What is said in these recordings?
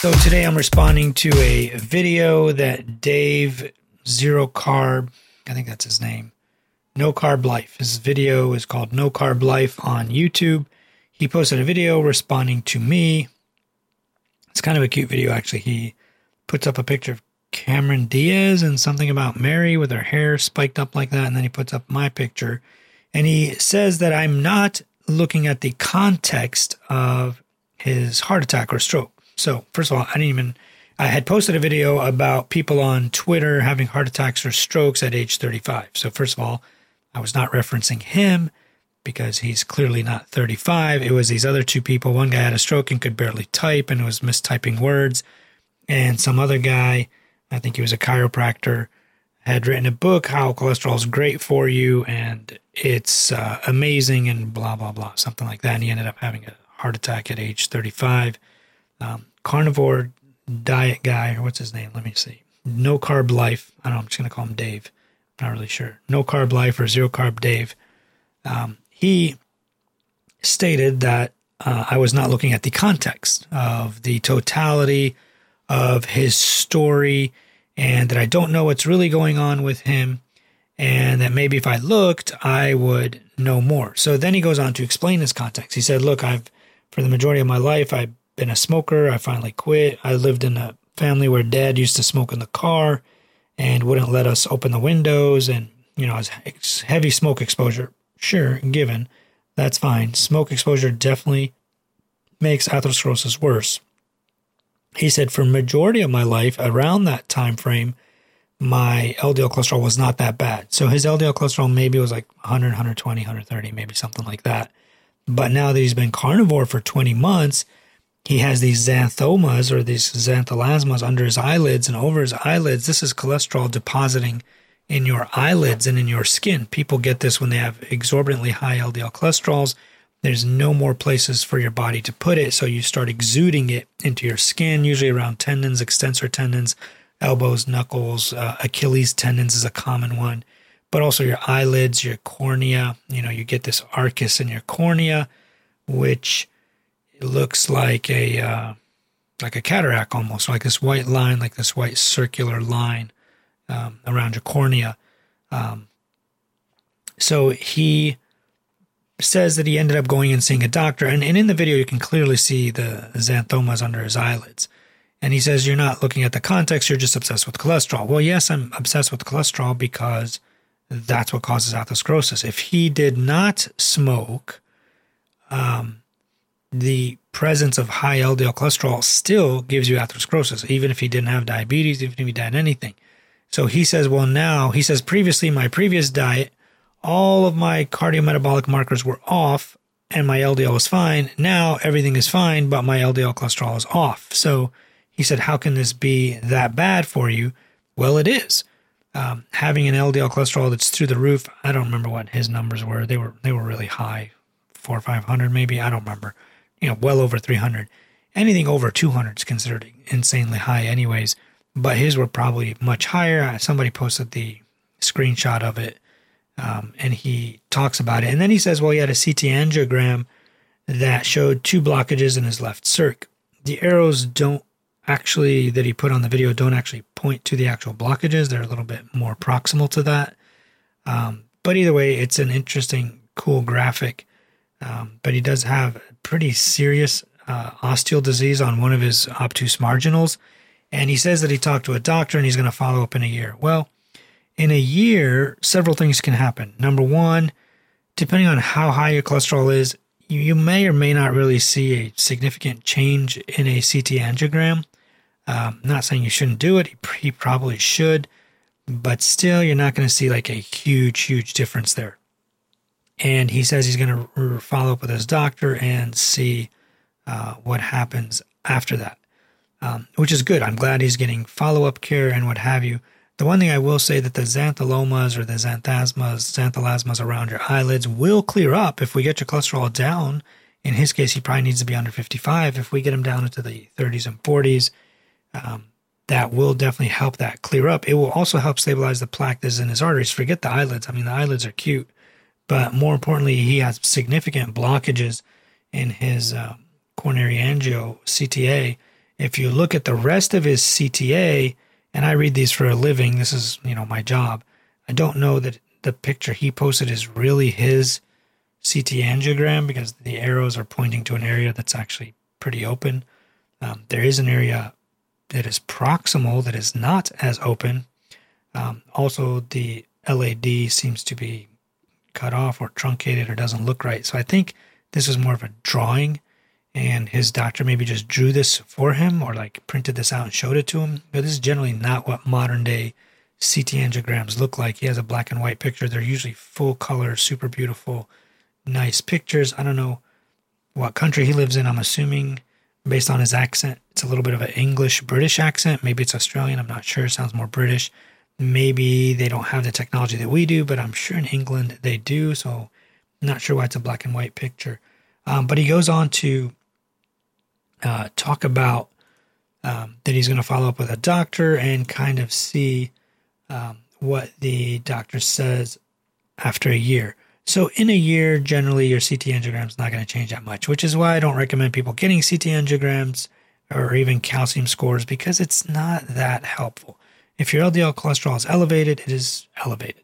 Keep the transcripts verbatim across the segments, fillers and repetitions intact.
So today I'm responding to a video that Dave Zero Carb, I think that's his name, No Carb Life. His video is called No Carb Life on YouTube. He posted a video responding to me. It's kind of a cute video, actually. He puts up a picture of Cameron Diaz and something about Mary with her hair spiked up like that. And then he puts up my picture. And he says that I'm not looking at the context of his heart attack or stroke. So first of all, I didn't even, I had posted a video about people on Twitter having heart attacks or strokes at age thirty-five. So first of all, I was not referencing him because he's clearly not thirty-five. It was these other two people. One guy had a stroke and could barely type and was mistyping words. And some other guy, I think he was a chiropractor, had written a book, How Cholesterol is Great for You and It's uh, Amazing and blah, blah, blah, something like that. And he ended up having a heart attack at age thirty-five. Um, carnivore diet guy, or what's his name? Let me see. No Carb Life. I don't know. I'm just going to call him Dave. I'm not really sure. No Carb Life or Zero Carb Dave. Um, he stated that uh, I was not looking at the context of the totality of his story and that I don't know what's really going on with him and that maybe if I looked, I would know more. So then he goes on to explain his context. He said, look, I've, for the majority of my life, I've been a smoker. I finally quit. I lived in a family where dad used to smoke in the car and wouldn't let us open the windows. And, you know, it was heavy smoke exposure. Sure, given. That's fine. Smoke exposure definitely makes atherosclerosis worse. He said, for majority of my life, around that time frame, my L D L cholesterol was not that bad. So his L D L cholesterol maybe was like one hundred, one twenty, one thirty, maybe something like that. But now that he's been carnivore for twenty months, he has these xanthomas or these xanthelasmas under his eyelids and over his eyelids. This is cholesterol depositing in your eyelids and in your skin. People get this when they have exorbitantly high L D L cholesterols. There's no more places for your body to put it, so you start exuding it into your skin, usually around tendons, extensor tendons, elbows, knuckles, uh, Achilles tendons is a common one, but also your eyelids, your cornea. You know, you get this arcus in your cornea, which looks like a uh, like a cataract almost, like this white line, like this white circular line um, around your cornea. Um, so he says that he ended up going and seeing a doctor. And, and in the video, you can clearly see the xanthomas under his eyelids. And he says, you're not looking at the context. You're just obsessed with cholesterol. Well, yes, I'm obsessed with cholesterol because that's what causes atherosclerosis. If he did not smoke, um, the presence of high L D L cholesterol still gives you atherosclerosis, even if he didn't have diabetes, even if he died anything. So he says, well, now he says, previously, my previous diet, all of my cardiometabolic markers were off and my L D L was fine. Now everything is fine, but my L D L cholesterol is off. So he said, how can this be that bad for you? Well, it is. Um, having an L D L cholesterol that's through the roof. I don't remember what his numbers were. They were, they were really high, four or five hundred, maybe. I don't remember, you know, well over three hundred, anything over two hundred is considered insanely high anyways, but his were probably much higher. Somebody posted the screenshot of it. Um, and he talks about it. And then he says, well, he had a C T angiogram that showed two blockages in his left circ. The arrows don't actually, that he put on the video, don't actually point to the actual blockages. They're a little bit more proximal to that. Um, but either way, it's an interesting, cool graphic. Um, but he does have pretty serious uh, osteal disease on one of his obtuse marginals. And he says that he talked to a doctor and he's going to follow up in a year. Well, in a year, several things can happen. Number one, depending on how high your cholesterol is, you, you may or may not really see a significant change in a C T angiogram. Um, not saying you shouldn't do it. He, he probably should. But still, you're not going to see like a huge, huge difference there. And he says he's going to follow up with his doctor and see uh, what happens after that, um, which is good. I'm glad he's getting follow-up care and what have you. The one thing I will say that the xanthomas or the xanthasmas, xanthelasmas around your eyelids will clear up if we get your cholesterol down. In his case, he probably needs to be under fifty-five. If we get him down into the thirties and forties, um, that will definitely help that clear up. It will also help stabilize the plaque that's in his arteries. Forget the eyelids. I mean, the eyelids are cute. But more importantly, he has significant blockages in his uh, coronary angio, C T A. If you look at the rest of his C T A, and I read these for a living, this is, you know, my job. I don't know that the picture he posted is really his C T angiogram because the arrows are pointing to an area that's actually pretty open. Um, there is an area that is proximal that is not as open. Um, also, the L A D seems to be cut off or truncated or doesn't look right. So I think this is more of a drawing, and his doctor maybe just drew this for him or like printed this out and showed it to him. But this is generally not what modern day C T angiograms look like. He has a black and white picture. They're usually full color, super beautiful, nice pictures. I don't know what country he lives in. I'm assuming based on his accent, it's a little bit of an English British accent. Maybe it's Australian. I'm not sure. It sounds more British. Maybe they don't have the technology that we do, but I'm sure in England they do. So I'm not sure why it's a black and white picture. Um, but he goes on to uh, talk about um, that he's going to follow up with a doctor and kind of see um, what the doctor says after a year. So in a year, generally your C T angiogram is not going to change that much, which is why I don't recommend people getting C T angiograms or even calcium scores because it's not that helpful. If your L D L cholesterol is elevated, it is elevated.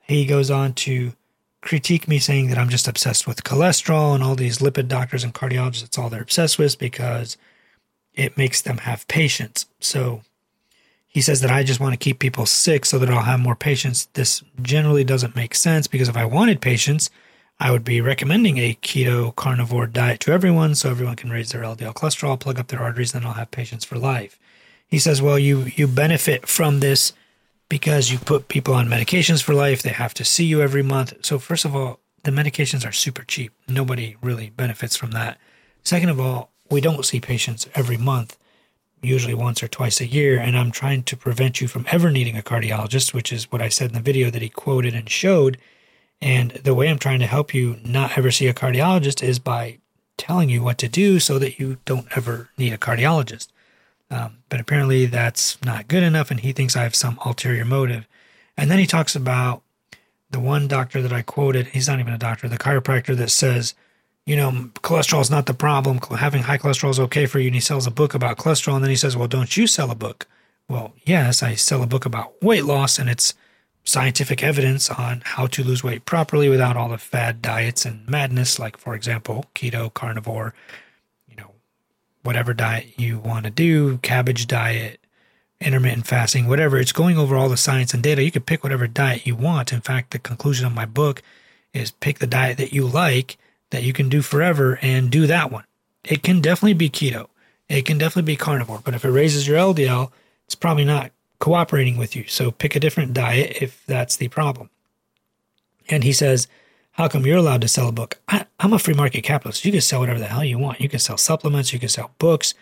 He goes on to critique me saying that I'm just obsessed with cholesterol and all these lipid doctors and cardiologists, it's all they're obsessed with because it makes them have patients. So he says that I just want to keep people sick so that I'll have more patients. This generally doesn't make sense because if I wanted patients, I would be recommending a keto carnivore diet to everyone so everyone can raise their L D L cholesterol, plug up their arteries, and then I'll have patients for life. He says, well, you you benefit from this because you put people on medications for life. They have to see you every month. So first of all, the medications are super cheap. Nobody really benefits from that. Second of all, we don't see patients every month, usually once or twice a year. And I'm trying to prevent you from ever needing a cardiologist, which is what I said in the video that he quoted and showed. And the way I'm trying to help you not ever see a cardiologist is by telling you what to do so that you don't ever need a cardiologist. Um, but apparently that's not good enough, and he thinks I have some ulterior motive. And then he talks about the one doctor that I quoted. He's not even a doctor, the chiropractor that says, you know, cholesterol is not the problem. Having high cholesterol is okay for you. And he sells a book about cholesterol. And then he says, well, don't you sell a book? Well, yes, I sell a book about weight loss, and it's scientific evidence on how to lose weight properly without all the fad diets and madness, like, for example, keto, carnivore, whatever diet you want to do, cabbage diet, intermittent fasting, whatever. It's going over all the science and data. You can pick whatever diet you want. In fact, the conclusion of my book is pick the diet that you like, that you can do forever, and do that one. It can definitely be keto. It can definitely be carnivore. But if it raises your L D L, it's probably not cooperating with you. So pick a different diet if that's the problem. And he says, how come you're allowed to sell a book? I, I'm a free market capitalist. You can sell whatever the hell you want. You can sell supplements. You can sell books.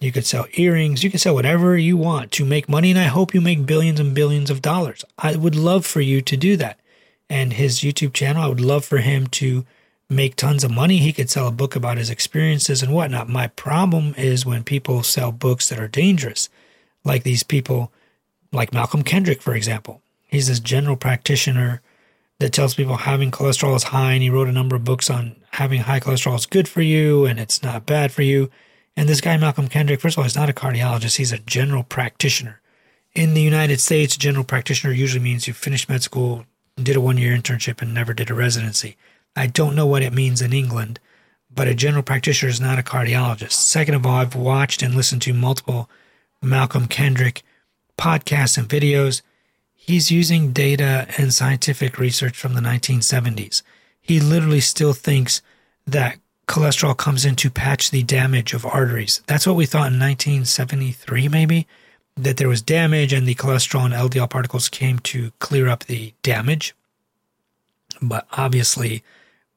You can sell earrings. You can sell whatever you want to make money. And I hope you make billions and billions of dollars. I would love for you to do that. And his YouTube channel, I would love for him to make tons of money. He could sell a book about his experiences and whatnot. My problem is when people sell books that are dangerous, like these people, like Malcolm Kendrick, for example. He's this general practitioner that tells people having cholesterol is high, and he wrote a number of books on having high cholesterol is good for you and it's not bad for you. And this guy, Malcolm Kendrick, first of all, he's not a cardiologist. He's a general practitioner. In the United States, general practitioner usually means you finished med school, did a one-year internship, and never did a residency. I don't know what it means in England, but a general practitioner is not a cardiologist. Second of all, I've watched and listened to multiple Malcolm Kendrick podcasts and videos. He's using data and scientific research from the nineteen seventies. He literally still thinks that cholesterol comes in to patch the damage of arteries. That's what we thought in nineteen seventy-three, maybe, that there was damage and the cholesterol and L D L particles came to clear up the damage. But obviously,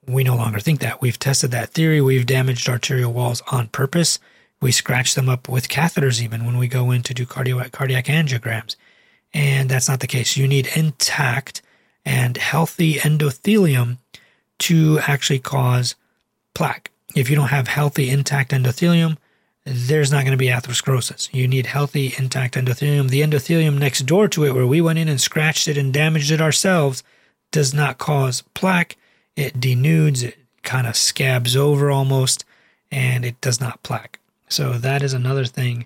we no longer think that. We've tested that theory. We've damaged arterial walls on purpose. We scratch them up with catheters even when we go in to do cardiac, cardiac angiograms. And that's not the case. You need intact and healthy endothelium to actually cause plaque. If you don't have healthy, intact endothelium, there's not going to be atherosclerosis. You need healthy, intact endothelium. The endothelium next door to it, where we went in and scratched it and damaged it ourselves, does not cause plaque. It denudes, it kind of scabs over almost, and it does not plaque. So that is another thing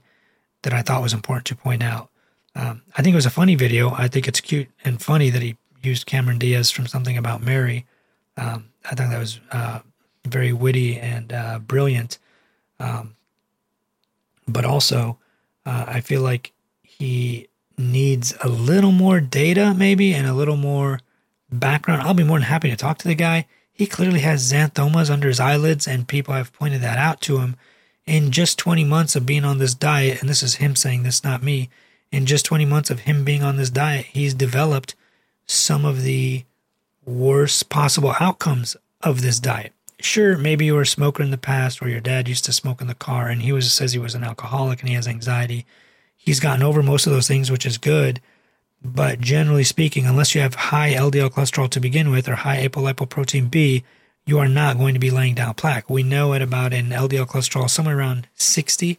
that I thought was important to point out. Um, I think it was a funny video. I think it's cute and funny that he used Cameron Diaz from Something About Mary. Um, I think that was uh, very witty and uh, brilliant. Um, but also, uh, I feel like he needs a little more data maybe and a little more background. I'll be more than happy to talk to the guy. He clearly has xanthomas under his eyelids, and people have pointed that out to him. In just twenty months of being on this diet, and this is him saying this, not me, in just twenty months of him being on this diet, he's developed some of the worst possible outcomes of this diet. Sure, maybe you were a smoker in the past, or your dad used to smoke in the car, and he was says he was an alcoholic and he has anxiety. He's gotten over most of those things, which is good. But generally speaking, unless you have high L D L cholesterol to begin with or high apolipoprotein B, you are not going to be laying down plaque. We know at about an L D L cholesterol somewhere around sixty,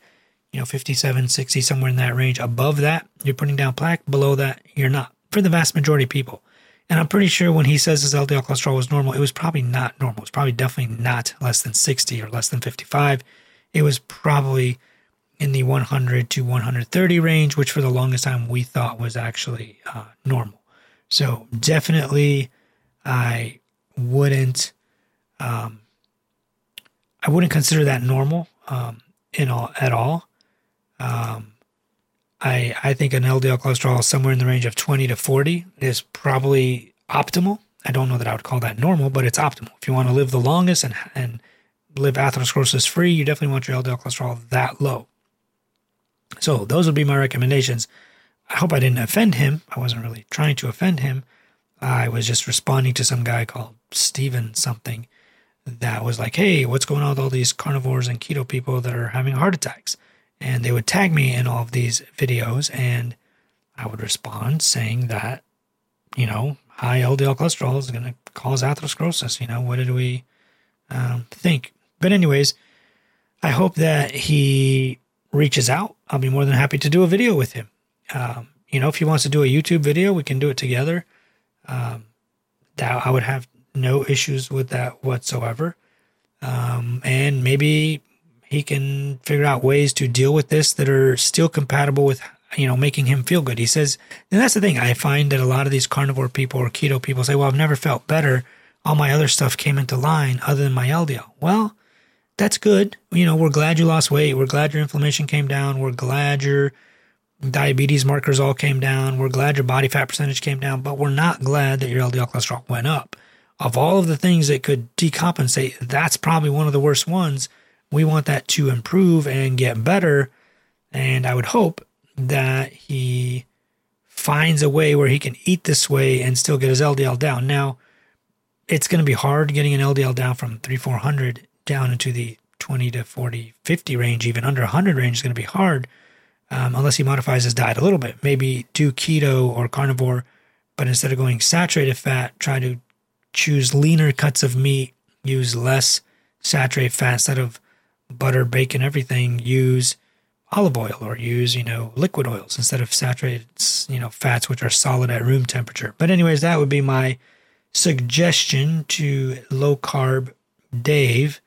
you know, fifty-seven, sixty, somewhere in that range. Above that, you're putting down plaque. Below that, you're not, for the vast majority of people. And I'm pretty sure when he says his L D L cholesterol was normal, it was probably not normal. It was probably definitely not less than sixty or less than fifty-five. It was probably in the one hundred to one hundred thirty range, which for the longest time we thought was actually uh, normal. So definitely I wouldn't, um, I wouldn't consider that normal um, in all, at all. Um, I I think an L D L cholesterol somewhere in the range of twenty to forty is probably optimal. I don't know that I would call that normal, but it's optimal. If you want to live the longest and, and live atherosclerosis free, you definitely want your L D L cholesterol that low. So those would be my recommendations. I hope I didn't offend him. I wasn't really trying to offend him. I was just responding to some guy called Steven something that was like, hey, what's going on with all these carnivores and keto people that are having heart attacks? And they would tag me in all of these videos, and I would respond saying that, you know, high L D L cholesterol is going to cause atherosclerosis. You know, what did we um, think? But anyways, I hope that he reaches out. I'll be more than happy to do a video with him. Um, you know, if he wants to do a YouTube video, we can do it together. Um, that I would have no issues with that whatsoever. Um, and maybe he can figure out ways to deal with this that are still compatible with, you know, making him feel good. He says, and that's the thing. I find that a lot of these carnivore people or keto people say, well, I've never felt better. All my other stuff came into line other than my L D L. Well, that's good. You know, we're glad you lost weight. We're glad your inflammation came down. We're glad your diabetes markers all came down. We're glad your body fat percentage came down, but we're not glad that your L D L cholesterol went up. Of all of the things that could decompensate, that's probably one of the worst ones. We want that to improve and get better. And I would hope that he finds a way where he can eat this way and still get his L D L down. Now, it's going to be hard getting an L D L down from three, four hundred down into the twenty to forty, fifty range, even under one hundred range is going to be hard um, unless he modifies his diet a little bit. Maybe do keto or carnivore, but instead of going saturated fat, try to choose leaner cuts of meat, use less saturated fat instead of butter, bacon, everything. Use olive oil or use, you know, liquid oils instead of saturated, you know, fats, which are solid at room temperature. But anyways, that would be my suggestion to low carb Dave.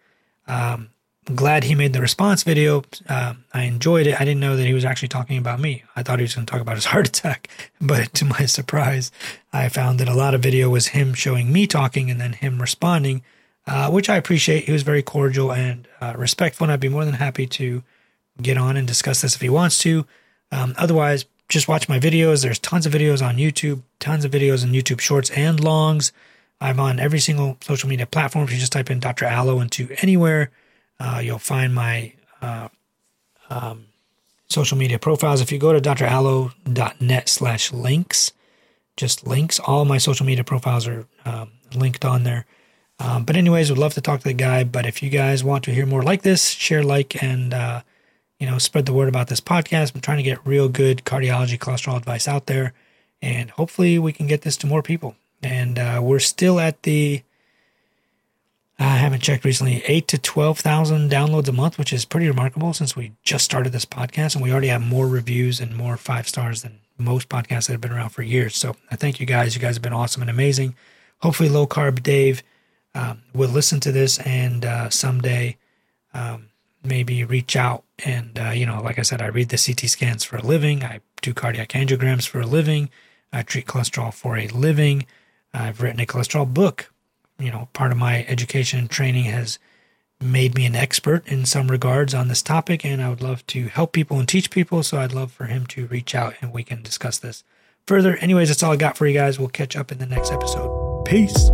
Um, glad he made the response video. Um, I enjoyed it. I didn't know that he was actually talking about me. I thought he was going to talk about his heart attack, but to my surprise, I found that a lot of video was him showing me talking and then him responding, uh, which I appreciate. He was very cordial and uh, respectful, and I'd be more than happy to get on and discuss this if he wants to. Um, otherwise, just watch my videos. There's tons of videos on YouTube, tons of videos in YouTube shorts and longs. I'm on every single social media platform. If you just type in Doctor Allo into anywhere, uh, you'll find my uh, um, social media profiles. If you go to drallo.net slash links, just links, all my social media profiles are um, linked on there. Um, but anyways, would love to talk to the guy. But if you guys want to hear more like this, share, like, and, uh, you know, spread the word about this podcast. I'm trying to get real good cardiology cholesterol advice out there. And hopefully we can get this to more people. And uh, we're still at the, I haven't checked recently, eight to twelve thousand downloads a month, which is pretty remarkable since we just started this podcast. And we already have more reviews and more five stars than most podcasts that have been around for years. So I thank you guys. You guys have been awesome and amazing. Hopefully Low Carb Dave um, will listen to this and uh, someday um, maybe reach out and, uh, you know, like I said, I read the C T scans for a living. I do cardiac angiograms for a living. I treat cholesterol for a living. I've written a cholesterol book. You know, part of my education and training has made me an expert in some regards on this topic, and I would love to help people and teach people. So I'd love for him to reach out and we can discuss this further. Anyways, that's all I got for you guys. We'll catch up in the next episode. Peace.